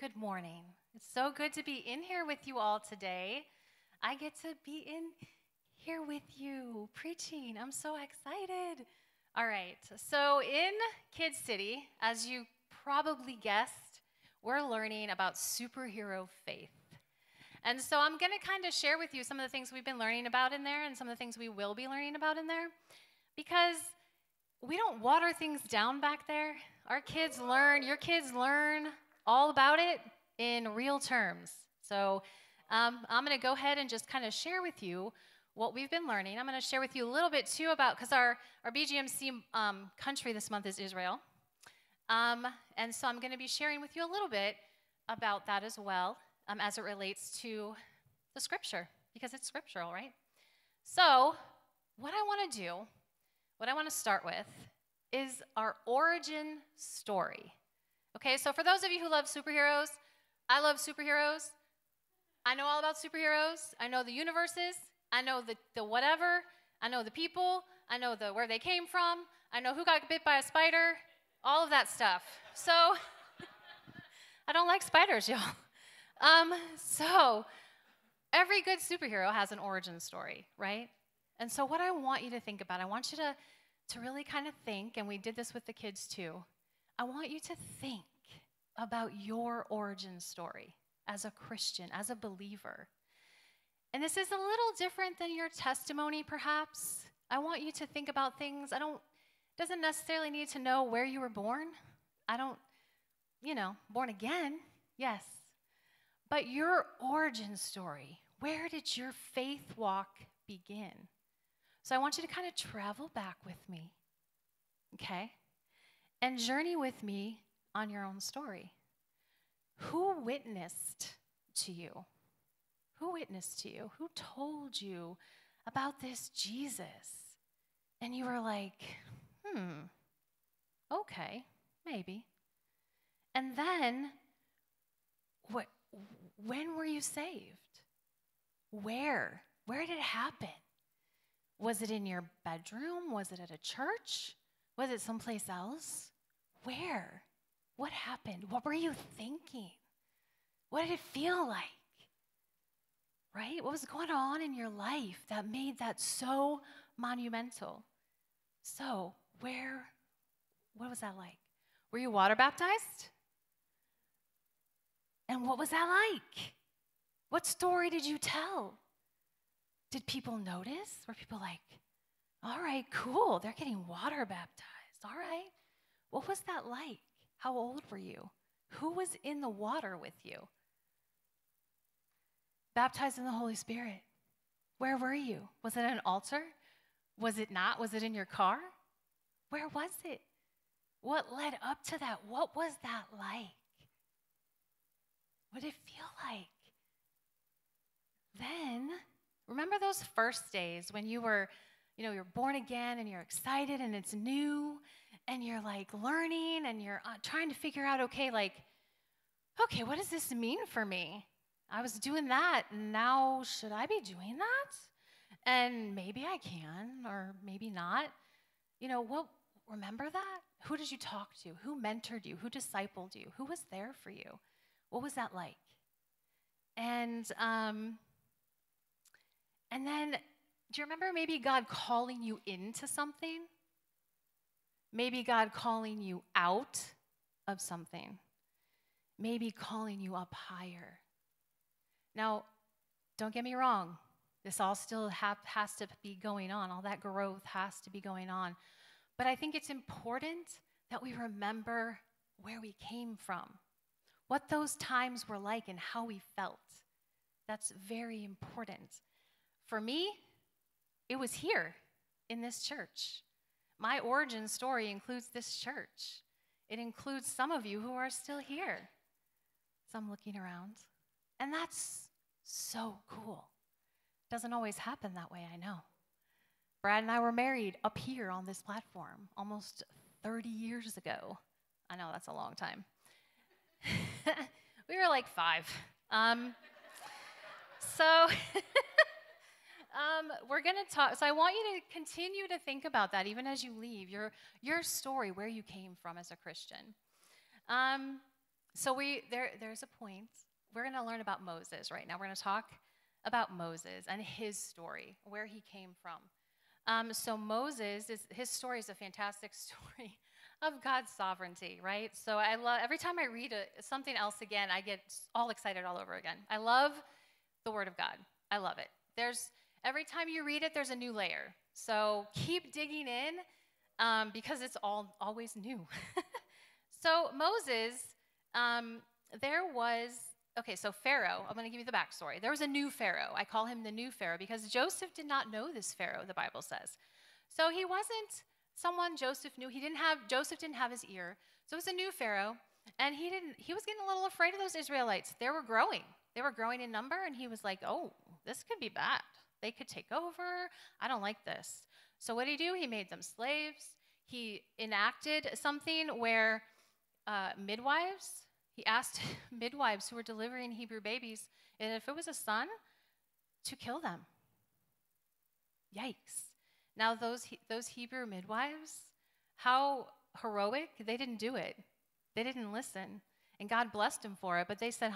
Good morning. It's so good to be in here with you all today. I get to be in here with you preaching. I'm so excited. All right, so in Kid City, as you probably guessed, we're learning about superhero faith. And so I'm going to kind of share with you some of the things we've been learning about in there and some of the things we will be learning about in there, because we don't water things down back there. Our kids learn, your kids learn all about it in real terms. So I'm going to go ahead and just kind of share with you what we've been learning. I'm going to share with you a little bit too about, because our BGMC country this month is Israel. And so I'm going to be sharing with you a little bit about that as well as it relates to the scripture, because it's scriptural, right? So what I want to do, what I want to start with is our origin story. Okay, so for those of you who love superheroes, I love superheroes. I know all about superheroes. I know the universes. I know the whatever. I know the people. I know where they came from. I know who got bit by a spider, all of that stuff. So I don't like spiders, y'all. So every good superhero has an origin story, right? And so what I want you to think about, I want you to really kind of think, and we did this with the kids too, I want you to think about your origin story as a Christian, as a believer. And this is a little different than your testimony, perhaps. I want you to think about things. It doesn't necessarily need to know where you were born. Born again, yes. But your origin story, where did your faith walk begin? So I want you to kind of travel back with me, okay? And journey with me on your own story. Who witnessed to you? Who witnessed to you? Who told you about this Jesus? And you were like, okay, maybe. And then, when were you saved? Where? Where did it happen? Was it in your bedroom? Was it at a church? Was it someplace else? Where? What happened? What were you thinking? What did it feel like? Right? What was going on in your life that made that so monumental? So, what was that like? Were you water baptized? And what was that like? What story did you tell? Did people notice? Were people like, all right, cool, they're getting water baptized, all right. What was that like? How old were you? Who was in the water with you? Baptized in the Holy Spirit. Where were you? Was it at an altar? Was it not? Was it in your car? Where was it? What led up to that? What was that like? What did it feel like? Then, remember those first days when you were, you're born again and you're excited and it's new and you're like learning and you're trying to figure out, okay, what does this mean for me? I was doing that, and now should I be doing that? And maybe I can or maybe not. Remember that? Who did you talk to? Who mentored you? Who discipled you? Who was there for you? What was that like? And then, do you remember maybe God calling you into something? Maybe God calling you out of something. Maybe calling you up higher. Now, don't get me wrong. This all still has to be going on. All that growth has to be going on. But I think it's important that we remember where we came from, what those times were like, and how we felt. That's very important. For me, it was here in this church. My origin story includes this church. It includes some of you who are still here, some looking around. And that's so cool. Doesn't always happen that way, I know. Brad and I were married up here on this platform almost 30 years ago. I know, that's a long time. We were like 5. We're going to talk, so I want you to continue to think about that even as you leave, your story, where you came from as a Christian. So there's a point. We're going to learn about Moses right now. We're going to talk about Moses and his story, where he came from. So Moses, his story is a fantastic story of God's sovereignty, right? So I love, every time I read something else again, I get all excited all over again. I love the Word of God. I love it. Every time you read it, there's a new layer. So keep digging in because it's always new. So Moses, so Pharaoh, I'm going to give you the backstory. There was a new Pharaoh. I call him the new Pharaoh because Joseph did not know this Pharaoh, the Bible says. So he wasn't someone Joseph knew. Joseph didn't have his ear. So it was a new Pharaoh, and he was getting a little afraid of those Israelites. They were growing in number, and he was like, oh, this could be bad. They could take over. I don't like this. So what did he do? He made them slaves. He enacted something where he asked midwives who were delivering Hebrew babies, and if it was a son, to kill them. Yikes. Now, those Hebrew midwives, how heroic. They didn't do it. They didn't listen, and God blessed them for it, but they said,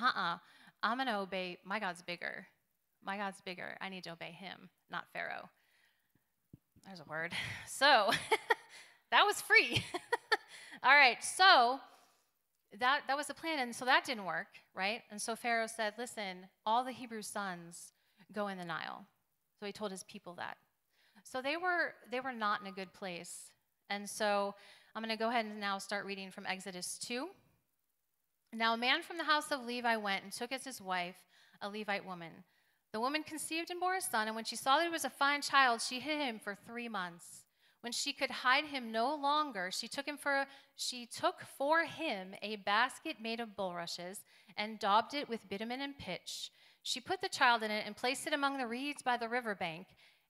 I'm going to obey. My God's bigger. My God's bigger. I need to obey him, not Pharaoh. There's a word. So that was free. All right, so that was the plan, and so that didn't work, right? And so Pharaoh said, listen, all the Hebrew sons go in the Nile. So he told his people that. So they were not in a good place. And so I'm going to go ahead and now start reading from Exodus 2. Now a man from the house of Levi went and took as his wife a Levite woman. The woman conceived and bore a son, and when she saw that he was a fine child, she hid him for 3 months. When she could hide him no longer, she took for him a basket made of bulrushes and daubed it with bitumen and pitch. She put the child in it and placed it among the reeds by the river bank,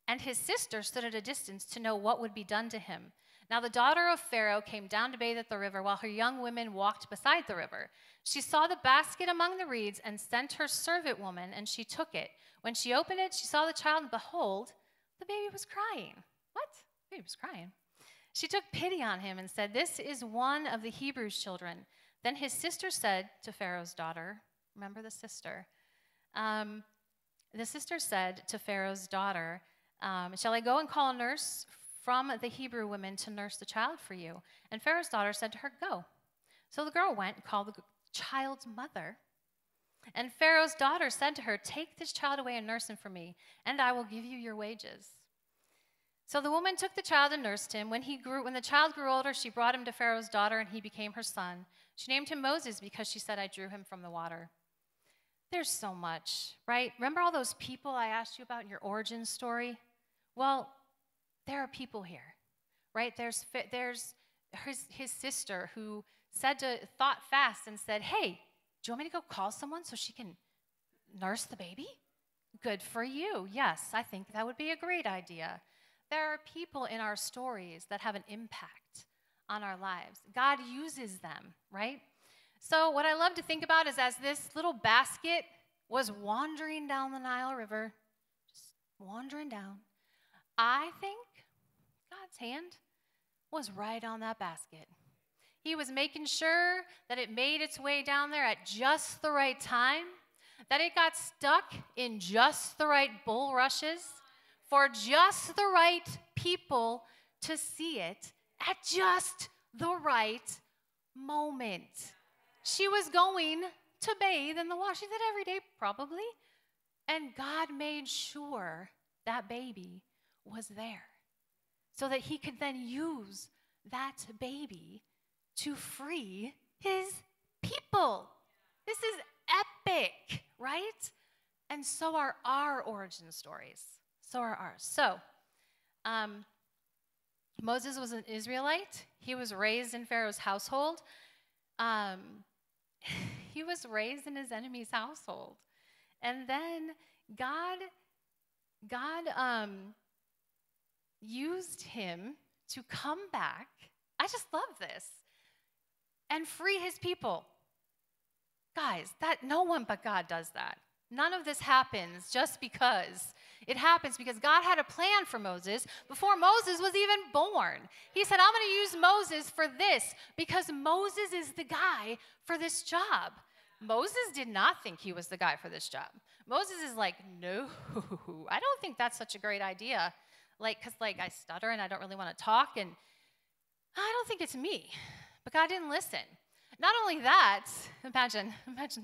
and his sister stood at a distance to know what would be done to him. Now the daughter of Pharaoh came down to bathe at the river while her young women walked beside the river. She saw the basket among the reeds and sent her servant woman, and she took it. When she opened it, she saw the child, and behold, the baby was crying. What? He was crying. She took pity on him and said, this is one of the Hebrews' children. Then his sister said to Pharaoh's daughter, remember the sister. The sister said to Pharaoh's daughter, shall I go and call a nurse from the Hebrew women to nurse the child for you? And Pharaoh's daughter said to her, go. So the girl went and called the child's mother. And Pharaoh's daughter said to her, take this child away and nurse him for me, and I will give you your wages. So the woman took the child and nursed him. When the child grew older, she brought him to Pharaoh's daughter, and he became her son. She named him Moses because she said, I drew him from the water. There's so much, right? Remember all those people I asked you about in your origin story? Well, there are people here, right? There's his sister who thought fast and said, hey, do you want me to go call someone so she can nurse the baby? Good for you. Yes, I think that would be a great idea. There are people in our stories that have an impact on our lives. God uses them, right? So what I love to think about is as this little basket was wandering down the Nile River, just wandering down, I think God's hand was right on that basket. He was making sure that it made its way down there at just the right time, that it got stuck in just the right bulrushes, for just the right people to see it at just the right moment. She was going to bathe in the water. She did every day, probably. And God made sure that baby was there so that he could then use that baby to free his people. This is epic, right? And so are our origin stories. So are ours. So Moses was an Israelite. He was raised in Pharaoh's household. He was raised in his enemy's household. And then God used him to come back. I just love this. And free his people. Guys, no one but God does that. None of this happens just because. It happens because God had a plan for Moses before Moses was even born. He said, I'm going to use Moses for this because Moses is the guy for this job. Moses did not think he was the guy for this job. Moses is like, no, I don't think that's such a great idea. Because I stutter and I don't really want to talk and I don't think it's me. But God didn't listen. Not only that, imagine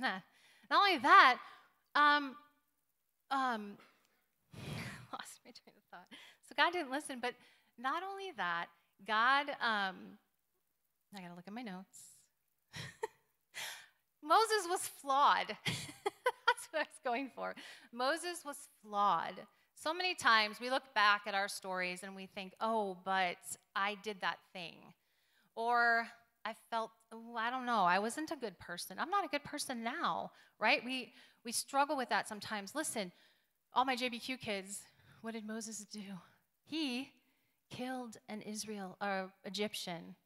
that. Not only that, lost my train of thought. So God didn't listen, but not only that, God, I gotta look at my notes. Moses was flawed. That's what I was going for. Moses was flawed. So many times we look back at our stories and we think, oh, but I did that thing. Or I felt, oh, I don't know, I wasn't a good person. I'm not a good person now, right? We struggle with that sometimes. Listen, all my JBQ kids, what did Moses do? He killed an Egyptian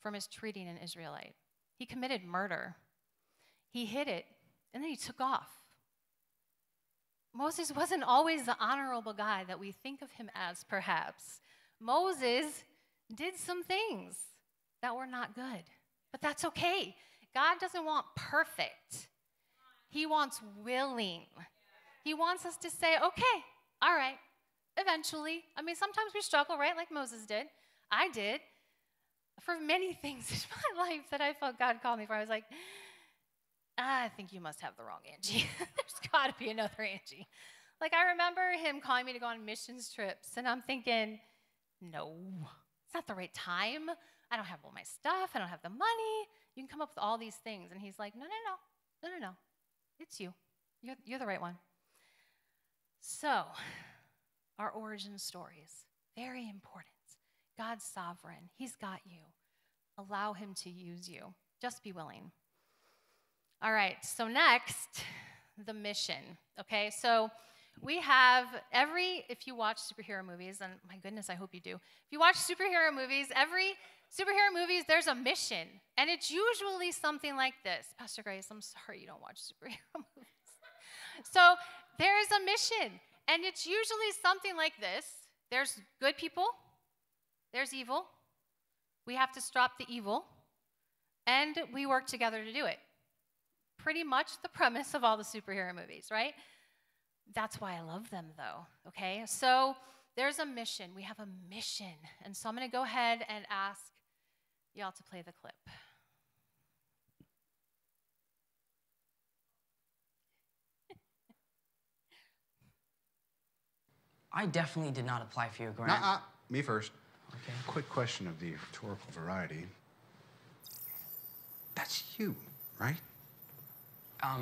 for mistreating an Israelite. He committed murder. He hid it, and then he took off. Moses wasn't always the honorable guy that we think of him as, perhaps. Moses did some things that were not good, but that's okay. God doesn't want perfect. He wants willing. He wants us to say, okay, all right, eventually. I mean, sometimes we struggle, right, like Moses did. I did. For many things in my life that I felt God called me for, I was like, I think you must have the wrong Angie. There's got to be another Angie. Like, I remember him calling me to go on missions trips, and I'm thinking, no, it's not the right time. I don't have all my stuff. I don't have the money. You can come up with all these things. And he's like, no. It's you. You're the right one. So, our origin stories, very important. God's sovereign. He's got you. Allow him to use you. Just be willing. All right, so next, the mission, okay? So we have if you watch superhero movies, and my goodness, I hope you do. If you watch superhero movies, every superhero movies, there's a mission, and it's usually something like this. Pastor Grace, I'm sorry you don't watch superhero movies. So there is a mission, and it's usually something like this. There's good people, there's evil. We have to stop the evil, and we work together to do it. Pretty much the premise of all the superhero movies, right? That's why I love them, though, okay? So there's a mission. We have a mission. And so I'm going to go ahead and ask y'all to play the clip. I definitely did not apply for your grant. Nuh-uh. Me first. Okay. Quick question of the rhetorical variety. That's you, right?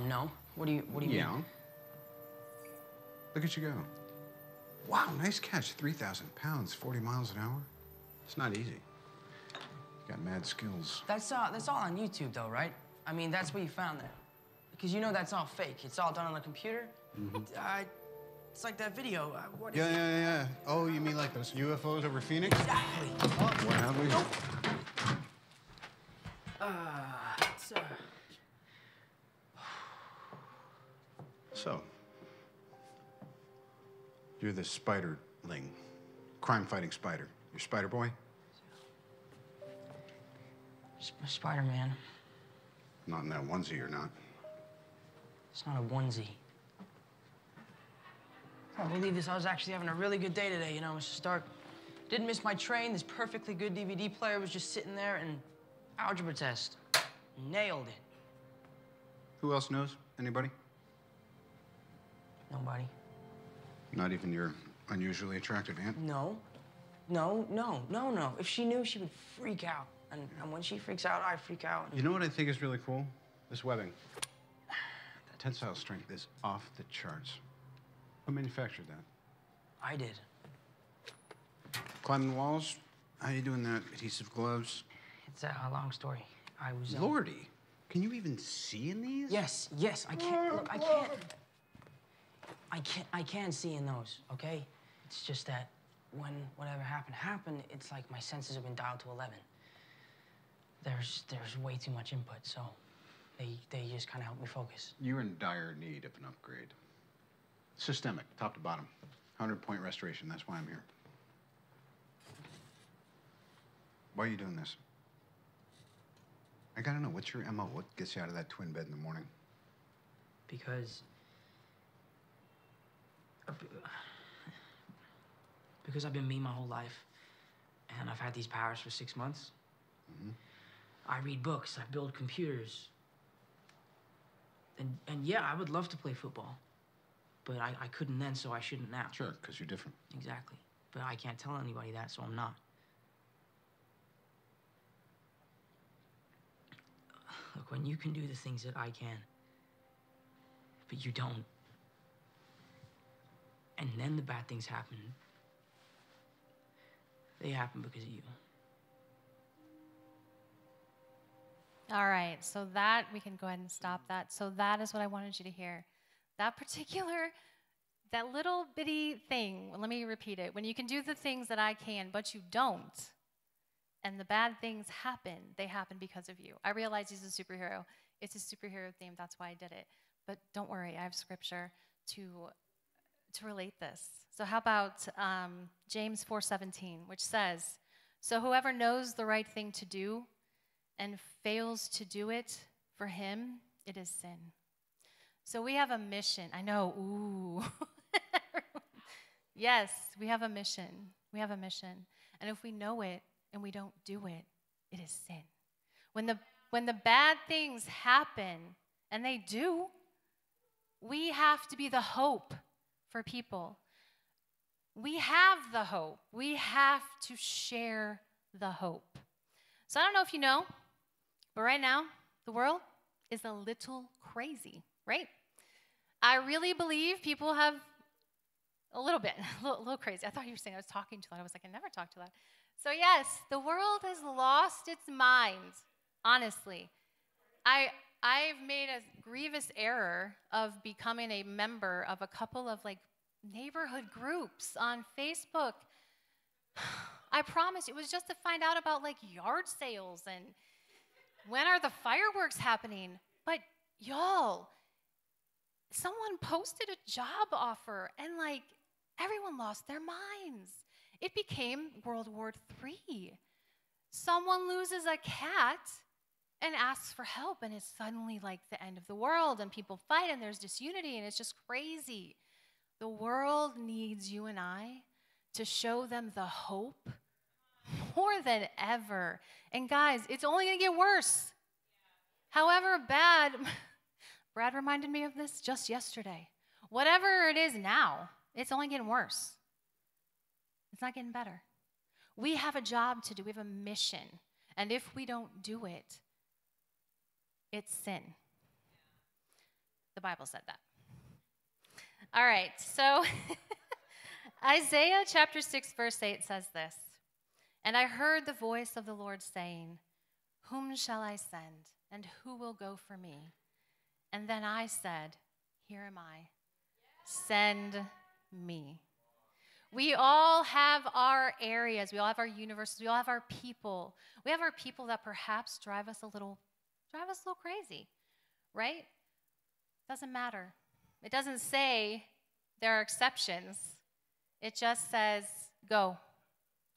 No. What do you yeah. mean? Look at you go. Wow, nice catch. 3,000 pounds, 40 miles an hour. It's not easy. You got mad skills. That's all on YouTube, though, right? I mean, that's what you found there. Because you know that's all fake. It's all done on a computer. Mm-hmm. It's like that video. Yeah. Oh, you mean like those UFOs over Phoenix? Exactly. Oh, wow. Nope. So, you're the spiderling, crime-fighting spider. You're Spider Boy? Spider-Man. Not in that onesie, you're not. It's not a onesie. I can't believe this. I was actually having a really good day today, you know, Mrs. Stark. Didn't miss my train. This perfectly good DVD player was just sitting there, and algebra test. Nailed it. Who else knows? Anybody? Nobody. Not even your unusually attractive aunt? No. If she knew, she would freak out. And when she freaks out, I freak out. You know what I think is really cool? This webbing. The tensile strength is off the charts. Who manufactured that? I did. Climbing walls? How you doing that? Adhesive gloves? It's a long story. I was... Lordy, can you even see in these? Yes, I can't. Look, I can see in those, okay? It's just that when whatever happened, it's like my senses have been dialed to 11. There's way too much input, so They just kind of help me focus. You're in dire need of an upgrade. Systemic, top to bottom. 100-point restoration, that's why I'm here. Why are you doing this? I gotta know, what's your MO? What gets you out of that twin bed in the morning? Because I've been me my whole life, and I've had these powers for 6 months. Mm-hmm. I read books, I build computers. And yeah, I would love to play football, but I couldn't then, so I shouldn't now. Sure, because you're different. Exactly, but I can't tell anybody that, so I'm not. Look, when you can do the things that I can, but you don't, and then the bad things happen, they happen because of you. All right, so that, we can go ahead and stop that. So that is what I wanted you to hear. That particular, that little bitty thing, let me repeat it. When you can do the things that I can, but you don't, and the bad things happen, they happen because of you. I realize he's a superhero. It's a superhero theme, that's why I did it. But don't worry, I have scripture to relate this. So how about James 4:17, which says, so whoever knows the right thing to do and fails to do it, for him, it is sin. So we have a mission. I know, ooh. Yes, we have a mission. We have a mission. And if we know it and we don't do it, it is sin. When the bad things happen, and they do, we have to be the hope for people. We have the hope. We have to share the hope. So I don't know if you know, but right now, the world is a little crazy, right? I really believe people have a little crazy. I thought you were saying I was talking too loud. I was like, I never talk too loud. So yes, the world has lost its mind, honestly. I've made a grievous error of becoming a member of a couple of like neighborhood groups on Facebook. I promise it was just to find out about like yard sales and when are the fireworks happening. But y'all, someone posted a job offer and like everyone lost their minds. It became World War III. Someone loses a cat and asks for help, and it's suddenly like the end of the world, and people fight, and there's disunity, and it's just crazy. The world needs you and I to show them the hope more than ever. And guys, it's only gonna get worse. Yeah. However bad, Brad reminded me of this just yesterday. Whatever it is now, it's only getting worse. It's not getting better. We have a job to do, we have a mission, and if we don't do it, it's sin. The Bible said that. All right, so Isaiah chapter 6, verse 8 says this, and I heard the voice of the Lord saying, whom shall I send, and who will go for me? And then I said, here am I, send me. We all have our areas, we all have our universes, we all have our people. We have our people that perhaps drive us a little crazy, right? Doesn't matter. It doesn't say there are exceptions. It just says, go.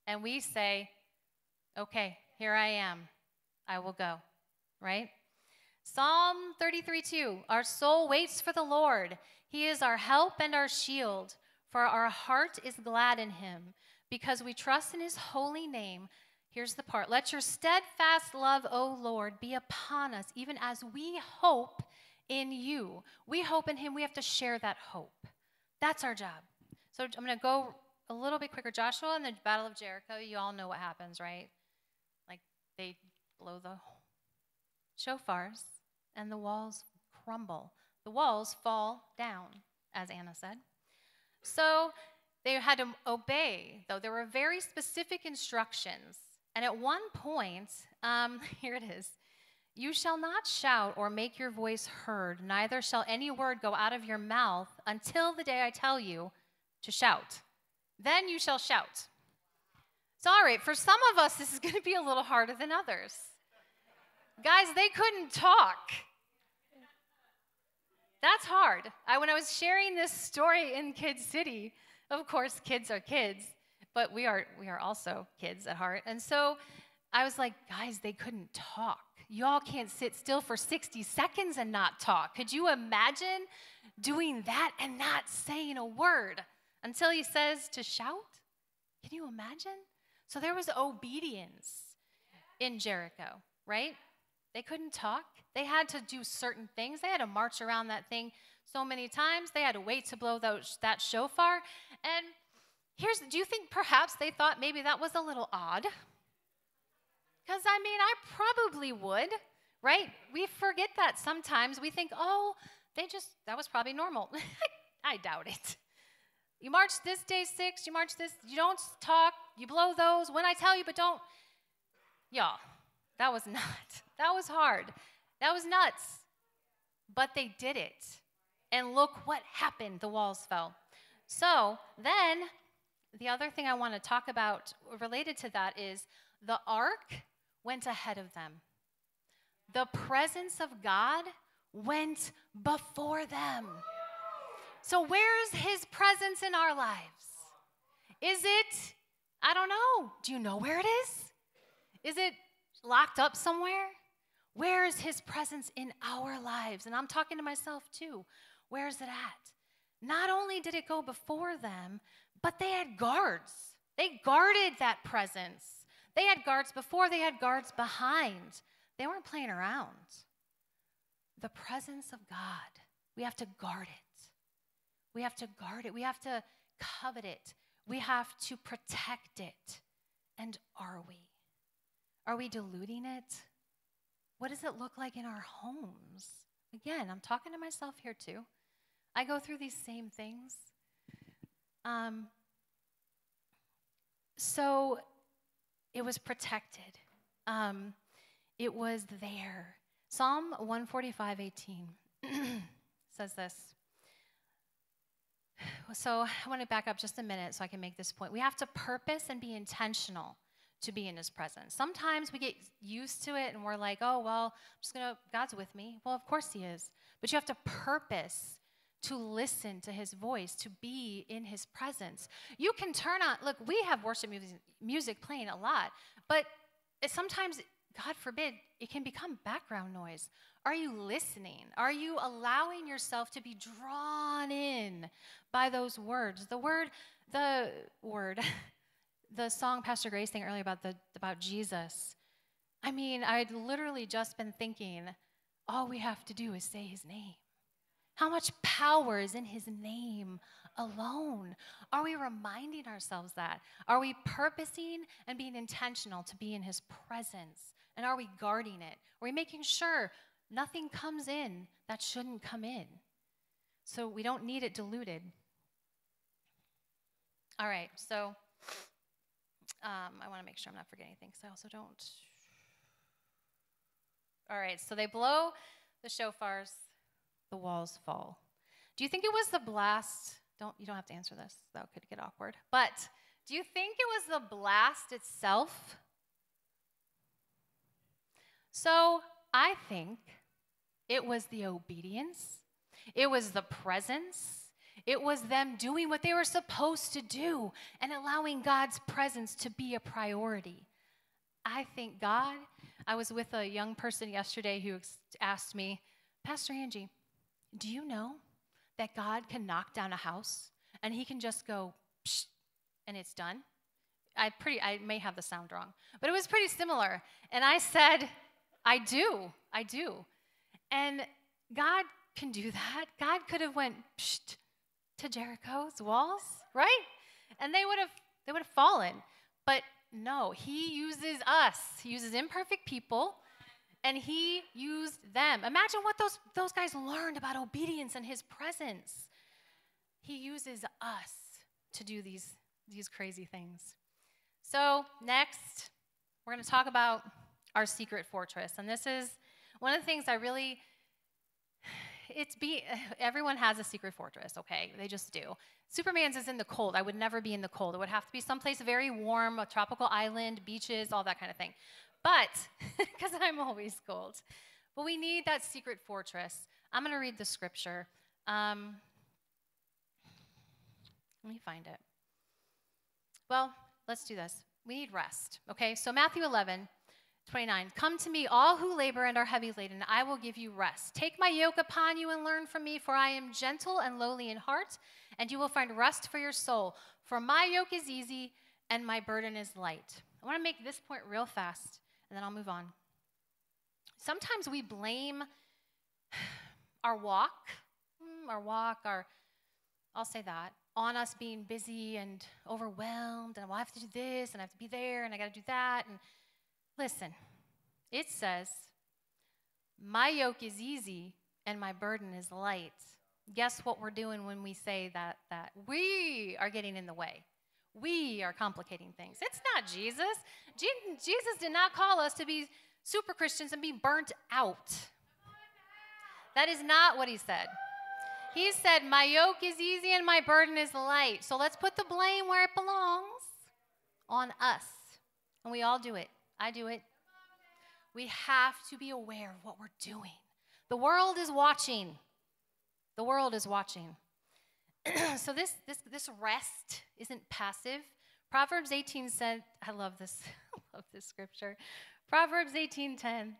And we say, okay, here I am. I will go, right? Psalm 33:2, our soul waits for the Lord. He is our help and our shield, for our heart is glad in him because we trust in his holy name. Here's the part. Let your steadfast love, O Lord, be upon us, even as we hope in you. We hope in him. We have to share that hope. That's our job. So I'm going to go a little bit quicker. Joshua and the Battle of Jericho, you all know what happens, right? Like they blow the shofars and the walls crumble. The walls fall down, as Anna said. So they had to obey, though. There were very specific instructions. And at one point, here it is, you shall not shout or make your voice heard, neither shall any word go out of your mouth until the day I tell you to shout. Then you shall shout. So all right, for some of us, this is going to be a little harder than others. Guys, they couldn't talk. That's hard. When I was sharing this story in Kid City, of course, kids are kids, but we are also kids at heart. And so I was like, guys, they couldn't talk. Y'all can't sit still for 60 seconds and not talk. Could you imagine doing that and not saying a word until he says to shout? Can you imagine? So there was obedience in Jericho, right? They couldn't talk. They had to do certain things. They had to march around that thing so many times. They had to wait to blow that shofar. And do you think perhaps they thought maybe that was a little odd? Because, I mean, I probably would, right? We forget that sometimes. We think, oh, that was probably normal. I doubt it. You march this day 6, you march this, you don't talk, you blow those, when I tell you, but don't. Y'all, that was hard. That was nuts. But they did it. And look what happened. The walls fell. So then the other thing I want to talk about related to that is the ark went ahead of them. The presence of God went before them. So where's his presence in our lives? Is it, I don't know. Do you know where it is? Is it locked up somewhere? Where is his presence in our lives? And I'm talking to myself too. Where is it at? Not only did it go before them, but they had guards. They guarded that presence. They had guards before, they had guards behind. They weren't playing around. The presence of God, we have to guard it. We have to guard it. We have to covet it. We have to protect it. And are we? Are we diluting it? What does it look like in our homes? Again, I'm talking to myself here too. I go through these same things. So it was protected. It was there. Psalm 145:18 says this. So I want to back up just a minute so I can make this point. We have to purpose and be intentional to be in his presence. Sometimes we get used to it and we're like, oh, well, I'm just going to, God's with me. Well, of course he is. But you have to purpose to listen to his voice, to be in his presence. You can turn on, look, we have worship music playing a lot, but sometimes, God forbid, it can become background noise. Are you listening? Are you allowing yourself to be drawn in by those words? The song Pastor Grace sang earlier about Jesus. I mean, I'd literally just been thinking, all we have to do is say his name. How much power is in his name alone? Are we reminding ourselves that? Are we purposing and being intentional to be in his presence? And are we guarding it? Are we making sure nothing comes in that shouldn't come in? So we don't need it diluted. All right, so I want to make sure I'm not forgetting anything, because I also don't. All right, so they blow the shofars, the walls fall. Do you think it was the blast? You don't have to answer this. That could get awkward. But do you think it was the blast itself? So I think it was the obedience. It was the presence. It was them doing what they were supposed to do and allowing God's presence to be a priority. I think God, I was with a young person yesterday who asked me, Pastor Angie, do you know that God can knock down a house and he can just go, psh, and it's done? I may have the sound wrong, but it was pretty similar. And I said, I do. And God can do that. God could have went psh, to Jericho's walls, right? And they would have fallen. But no, he uses us. He uses imperfect people, and he used them. Imagine what those guys learned about obedience and his presence. He uses us to do these crazy things. So next, we're going to talk about our secret fortress. And this is one of the things I really, everyone has a secret fortress, okay? They just do. Superman's is in the cold. I would never be in the cold. It would have to be someplace very warm, a tropical island, beaches, all that kind of thing. But, because I'm always cold. But we need that secret fortress. I'm going to read the scripture. Let me find it. Well, let's do this. We need rest, okay? So Matthew 11:29, come to me, all who labor and are heavy laden, I will give you rest. Take my yoke upon you and learn from me, for I am gentle and lowly in heart, and you will find rest for your soul. For my yoke is easy and my burden is light. I want to make this point real fast, and then I'll move on. Sometimes we blame our walk, I'll say that, on us being busy and overwhelmed, and well, I have to do this, and I have to be there, and I got to do that. And listen, it says, my yoke is easy and my burden is light. Guess what we're doing when we say that we are getting in the way. We are complicating things. It's not Jesus. Jesus did not call us to be super Christians and be burnt out. That is not what he said. He said, my yoke is easy and my burden is light. So let's put the blame where it belongs, on us. And we all do it. I do it. We have to be aware of what we're doing. The world is watching. The world is watching. So this rest isn't passive. Proverbs 18 said, I love this. I love this scripture. Proverbs 18:10.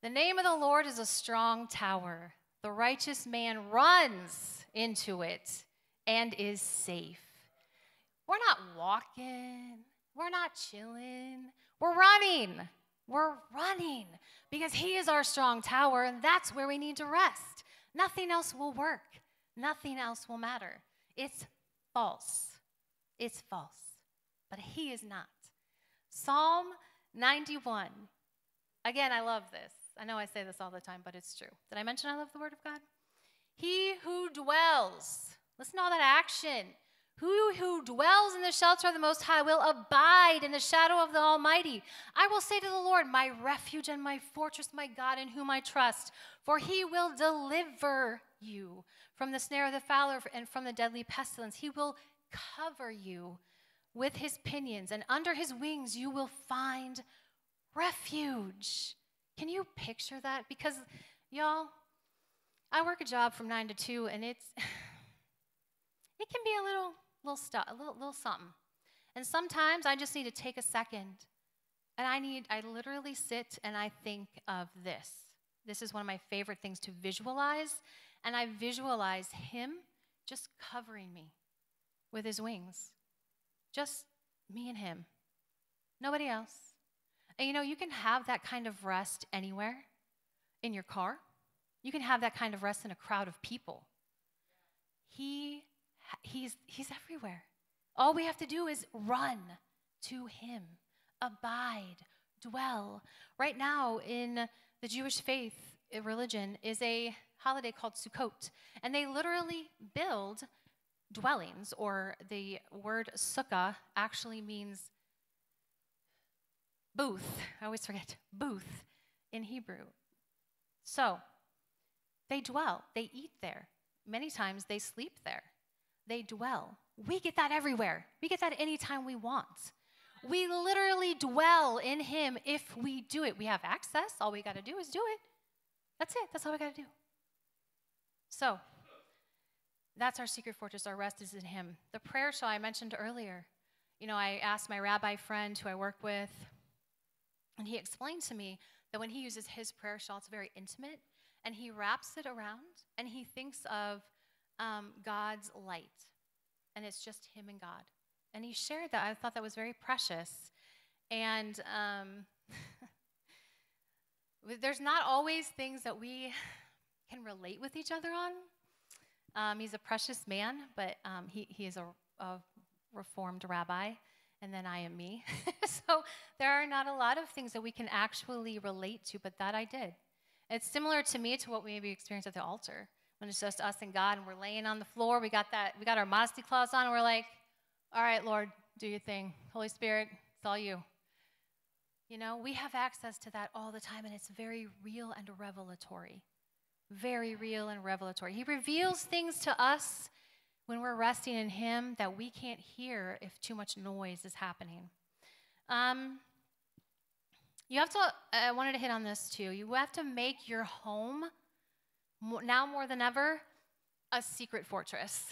The name of the Lord is a strong tower. The righteous man runs into it and is safe. We're not walking. We're not chilling. We're running. We're running because he is our strong tower, and that's where we need to rest. Nothing else will work. Nothing else will matter. It's false. It's false. But he is not. Psalm 91. Again, I love this. I know I say this all the time, but it's true. Did I mention I love the word of God? He who dwells. Listen to all that action. Who dwells in the shelter of the Most High will abide in the shadow of the Almighty. I will say to the Lord, my refuge and my fortress, my God in whom I trust, for he will deliver you from the snare of the fowler and from the deadly pestilence. He will cover you with his pinions, and under his wings you will find refuge. Can you picture that? Because, y'all, I work a job from 9 to 2, and it can be a little something. And sometimes I just need to take a second, and I literally sit and I think of this. This is one of my favorite things to visualize, and I visualize him just covering me with his wings. Just me and him. Nobody else. And you know, you can have that kind of rest anywhere. In your car. You can have that kind of rest in a crowd of people. He's everywhere. All we have to do is run to him, abide, dwell. Right now in the Jewish faith, religion, is a holiday called Sukkot, and they literally build dwellings, or the word sukkah actually means booth. I always forget, booth in Hebrew. So they dwell, they eat there. Many times they sleep there. They dwell. We get that everywhere. We get that anytime we want. We literally dwell in him if we do it. We have access. All we got to do is do it. That's it. That's all we got to do. So that's our secret fortress. Our rest is in him. The prayer shawl I mentioned earlier. You know, I asked my rabbi friend who I work with, and he explained to me that when he uses his prayer shawl, it's very intimate, and he wraps it around, and he thinks of God's light, and it's just him and God. And he shared that. I thought that was very precious. And there's not always things that we can relate with each other on. He's a precious man, but he is a reformed rabbi, and then I am me. So there are not a lot of things that we can actually relate to, but that I did. It's similar to me to what we maybe experienced at the altar. When it's just us and God, and we're laying on the floor, we got our modesty clause on, and we're like, all right, Lord, do your thing. Holy Spirit, it's all you. You know, we have access to that all the time, and it's very real and revelatory. Very real and revelatory. He reveals things to us when we're resting in him that we can't hear if too much noise is happening. I wanted to hit on this too. You have to make your home now more than ever, a secret fortress,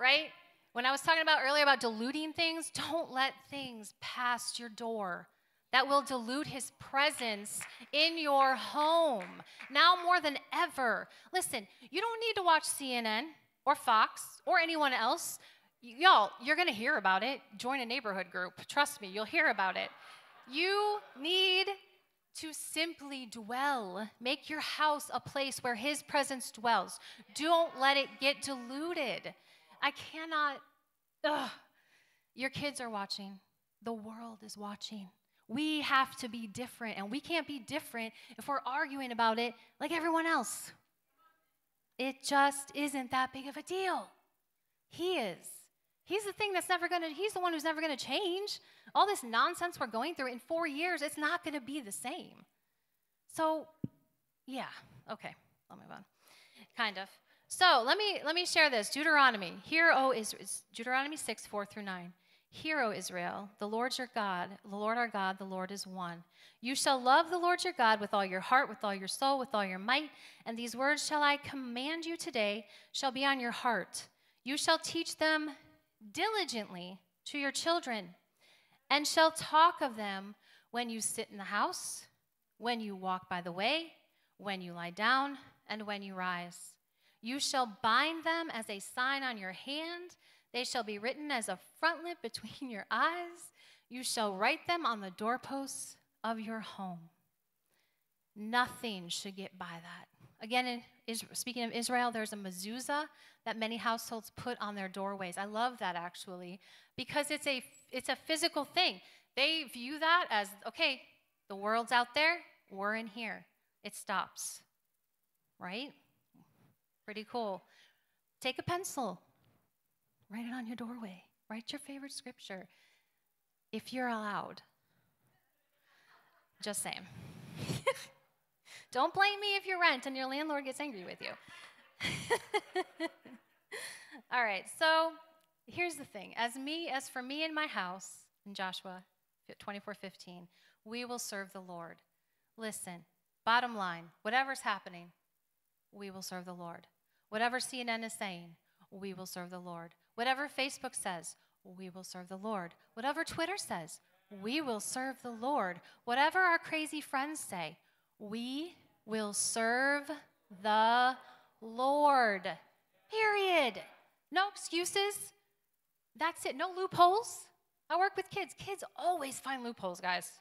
right? When I was talking about earlier about diluting things, don't let things pass your door. That will dilute his presence in your home, now more than ever. Listen, you don't need to watch CNN or Fox or anyone else. Y'all, you're going to hear about it. Join a neighborhood group. Trust me, you'll hear about it. You need to simply dwell. Make your house a place where his presence dwells. Don't let it get diluted. I cannot. Ugh. Your kids are watching. The world is watching. We have to be different, and we can't be different if we're arguing about it like everyone else. It just isn't that big of a deal. He is. He's the thing that's never going to, he's the one who's never going to change. All this nonsense we're going through in 4 years, it's not going to be the same. So, yeah, okay, I'll move on, kind of. So let me share this, Deuteronomy. Hear, O Israel, Deuteronomy 6:4-9. Hear, O Israel, the Lord your God, the Lord our God, the Lord is one. You shall love the Lord your God with all your heart, with all your soul, with all your might, and these words shall I command you today shall be on your heart. You shall teach them diligently to your children and shall talk of them when you sit in the house, when you walk by the way, when you lie down, and when you rise. You shall bind them as a sign on your hand. They shall be written as a frontlet between your eyes. You shall write them on the doorposts of your home. Nothing should get by that. Again, speaking of Israel, there's a mezuzah that many households put on their doorways. I love that, actually, because it's a physical thing. They view that as, okay, the world's out there, we're in here. It stops, right? Pretty cool. Take a pencil. Write it on your doorway. Write your favorite scripture, if you're allowed. Just saying. Don't blame me if you rent and your landlord gets angry with you. All right, so here's the thing. As for me and my house, in Joshua 24:15, we will serve the Lord. Listen, bottom line, whatever's happening, we will serve the Lord. Whatever CNN is saying, we will serve the Lord. Whatever Facebook says, we will serve the Lord. Whatever Twitter says, we will serve the Lord. Whatever our crazy friends say, we will serve the Lord. Period. No excuses. That's it. No loopholes. I work with kids. Kids always find loopholes, guys.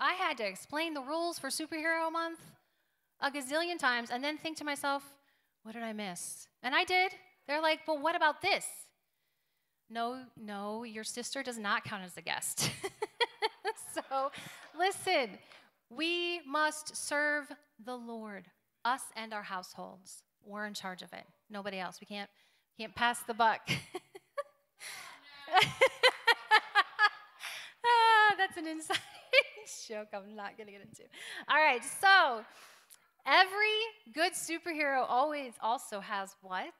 I had to explain the rules for Superhero Month a gazillion times and then think to myself, what did I miss? And I did. They're like, well, what about this? No, your sister does not count as a guest. So, listen, we must serve the Lord, us and our households. We're in charge of it. Nobody else. We can't pass the buck. That's an inside joke I'm not going to get into. All right, so every good superhero always also has what?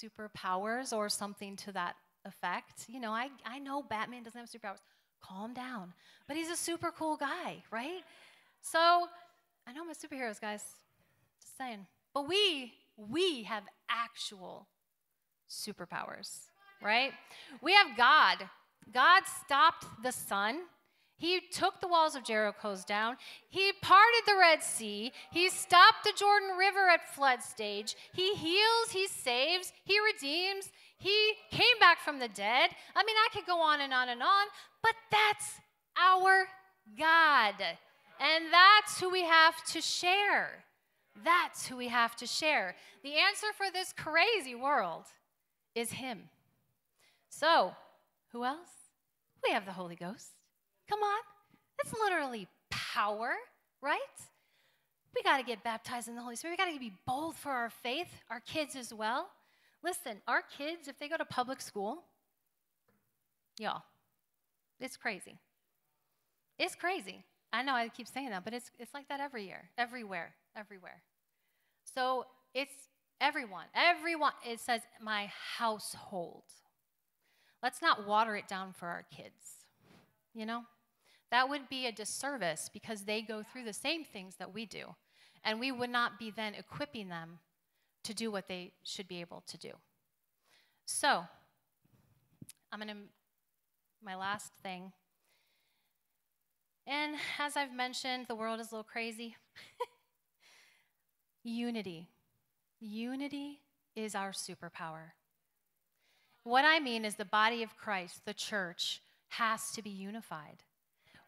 Superpowers or something to that effect. You know, I know Batman doesn't have superpowers. Calm down. But he's a super cool guy, right? So I know my superheroes, guys. Just saying. But we have actual superpowers, right? We have God. God stopped the sun. He took the walls of Jericho down. He parted the Red Sea. He stopped the Jordan River at flood stage. He heals, he saves, he redeems. He came back from the dead. I mean, I could go on and on and on, but that's our God. And that's who we have to share. That's who we have to share. The answer for this crazy world is him. So, who else? We have the Holy Ghost. Come on, that's literally power, right? We got to get baptized in the Holy Spirit. We got to be bold for our faith, our kids as well. Listen, our kids, if they go to public school, y'all, it's crazy. It's crazy. I know I keep saying that, but it's like that every year, everywhere. So it's everyone, it says my household. Let's not water it down for our kids. You know, that would be a disservice because they go through the same things that we do. and we would not be then equipping them to do what they should be able to do. So, my last thing. And as I've mentioned, the world is a little crazy. Unity. Unity is our superpower. What I mean is the body of Christ, the church, has to be unified.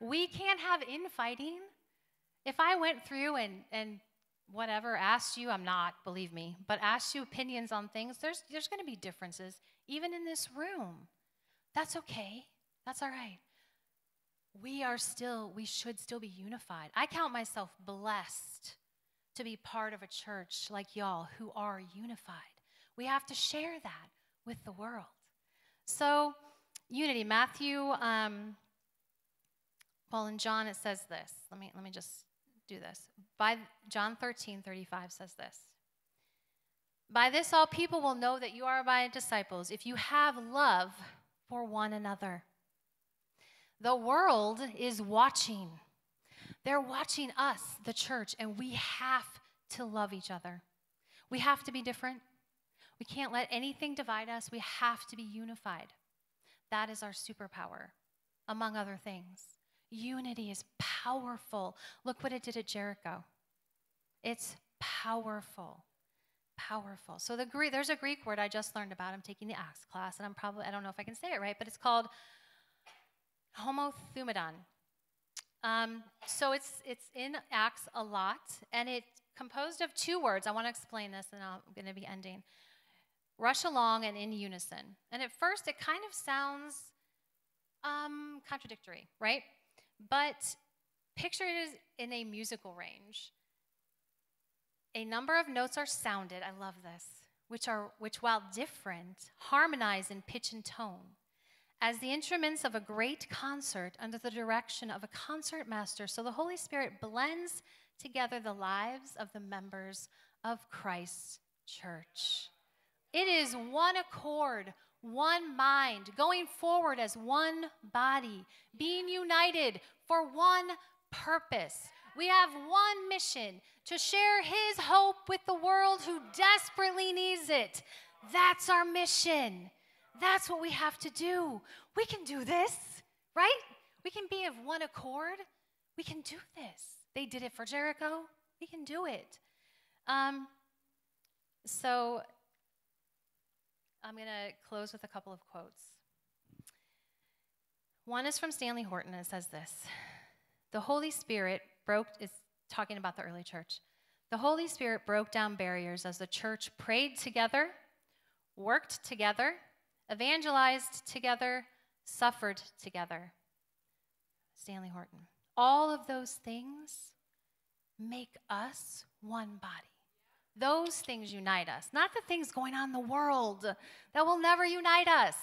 We can't have infighting. If I went through and whatever, asked you, I'm not, believe me, but asked you opinions on things, there's going to be differences, even in this room. That's okay. That's all right. We should still be unified. I count myself blessed to be part of a church like y'all who are unified. We have to share that with the world. So, unity. Matthew, Paul and John, it says this. Let me just do this. By John 13:35 says this. By this all people will know that you are my disciples, if you have love for one another. The world is watching. They're watching us, the church, and we have to love each other. We have to be different. We can't let anything divide us. We have to be unified. That is our superpower, among other things. Unity is powerful. Look what it did at Jericho. It's powerful. Powerful. So there's a Greek word I just learned about. I'm taking the Acts class, and I don't know if I can say it right, but it's called homothumadon. So it's in Acts a lot, and it's composed of two words. I want to explain this, and I'm going to be ending. Rush along and in unison. And at first, it kind of sounds contradictory, right? But picture it as in a musical range. A number of notes are sounded, I love this, which while different, harmonize in pitch and tone, as the instruments of a great concert under the direction of a concert master. So the Holy Spirit blends together the lives of the members of Christ's church. It is one accord, one mind, going forward as one body, being united for one purpose. We have one mission, to share his hope with the world who desperately needs it. That's our mission. That's what we have to do. We can do this, right? We can be of one accord. We can do this. They did it for Jericho. We can do it. So I'm going to close with a couple of quotes. One is from Stanley Horton, and it says this. The Holy Spirit broke, it's talking about the early church. The Holy Spirit broke down barriers as the church prayed together, worked together, evangelized together, suffered together. Stanley Horton. All of those things make us one body. Those things unite us, not the things going on in the world that will never unite us.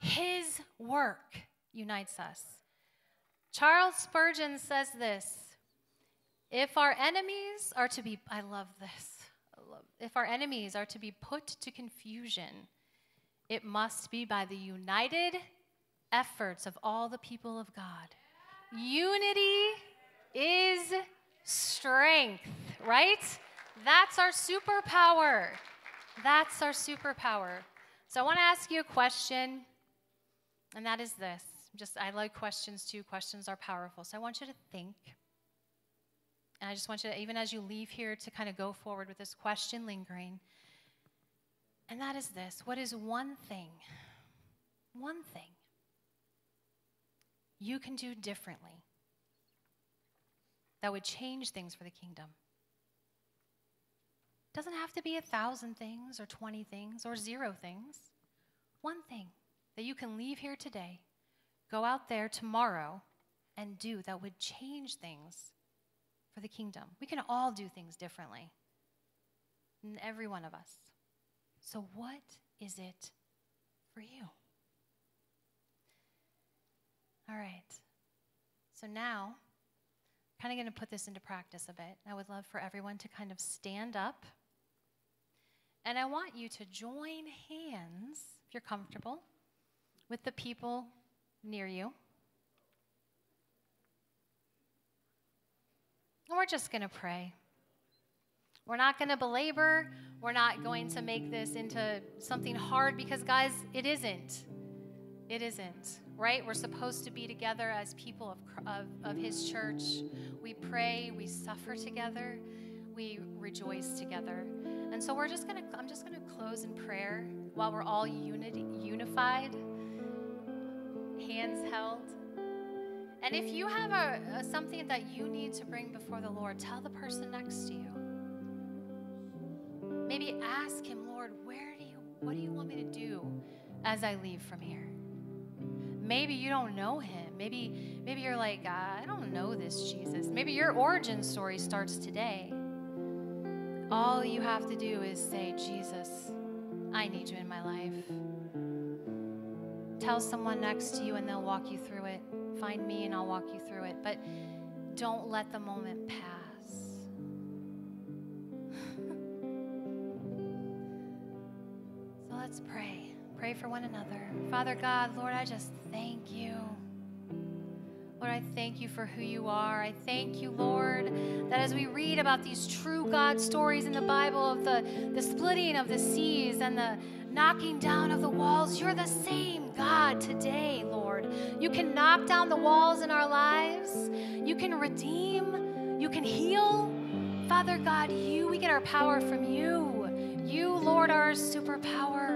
His work unites us. Charles Spurgeon says this, if our enemies are to be, I love this, if our enemies are to be put to confusion, it must be by the united efforts of all the people of God. Unity is strength, right? That's our superpower. That's our superpower. So I want to ask you a question, and that is this. I like questions too. Questions are powerful. So I want you to think. And I just want you to, even as you leave here, to kind of go forward with this question lingering. And that is this. What is one thing you can do differently that would change things for the kingdom? It doesn't have to be 1,000 things or 20 things or 0 things. One thing that you can leave here today, go out there tomorrow and do that would change things for the kingdom. We can all do things differently, every one of us. So what is it for you? All right. So now, I'm kind of going to put this into practice a bit. I would love for everyone to kind of stand up. And I want you to join hands, if you're comfortable, with the people near you. And we're just going to pray. We're not going to belabor. We're not going to make this into something hard because, guys, it isn't. It isn't, right? We're supposed to be together as people of His church. We pray, we suffer together, we rejoice together. And so I'm just going to close in prayer while we're all unified, hands held. And if you have something that you need to bring before the Lord, tell the person next to you. Maybe ask Him, Lord, what do you want me to do as I leave from here? Maybe you don't know Him. Maybe you're like, I don't know this Jesus. Maybe your origin story starts today. All you have to do is say, Jesus, I need you in my life. Tell someone next to you and they'll walk you through it. Find me and I'll walk you through it. But don't let the moment pass. So let's pray. Pray for one another. Father God, Lord, I just thank you. Lord, I thank you for who you are. I thank you, Lord, that as we read about these true God stories in the Bible of the splitting of the seas and the knocking down of the walls, you're the same God today, Lord. You can knock down the walls in our lives. You can redeem. You can heal. Father God, we get our power from you. You, Lord, are our superpower.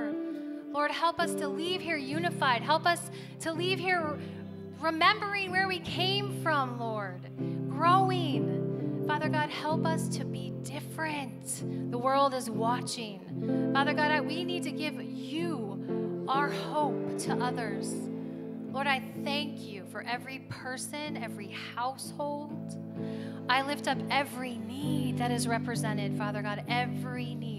Lord, help us to leave here unified. Help us to leave here remembering where we came from, Lord, growing. Father God, help us to be different. The world is watching. Father God, we need to give you our hope to others. Lord, I thank you for every person, every household. I lift up every need that is represented, Father God, every need.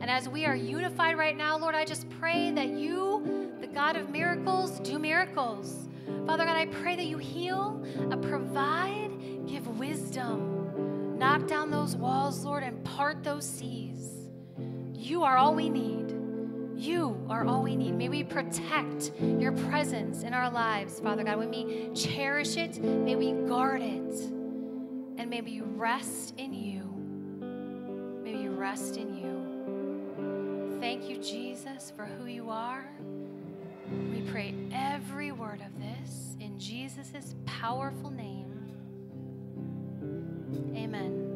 And as we are unified right now, Lord, I just pray that you, the God of miracles, do miracles. Father God, I pray that you heal, provide, give wisdom. Knock down those walls, Lord, and part those seas. You are all we need. You are all we need. May we protect your presence in our lives, Father God. When we cherish it, may we guard it. And may we rest in you. May we rest in you. Thank you, Jesus, for who you are. We pray every word of this in Jesus' powerful name. Amen.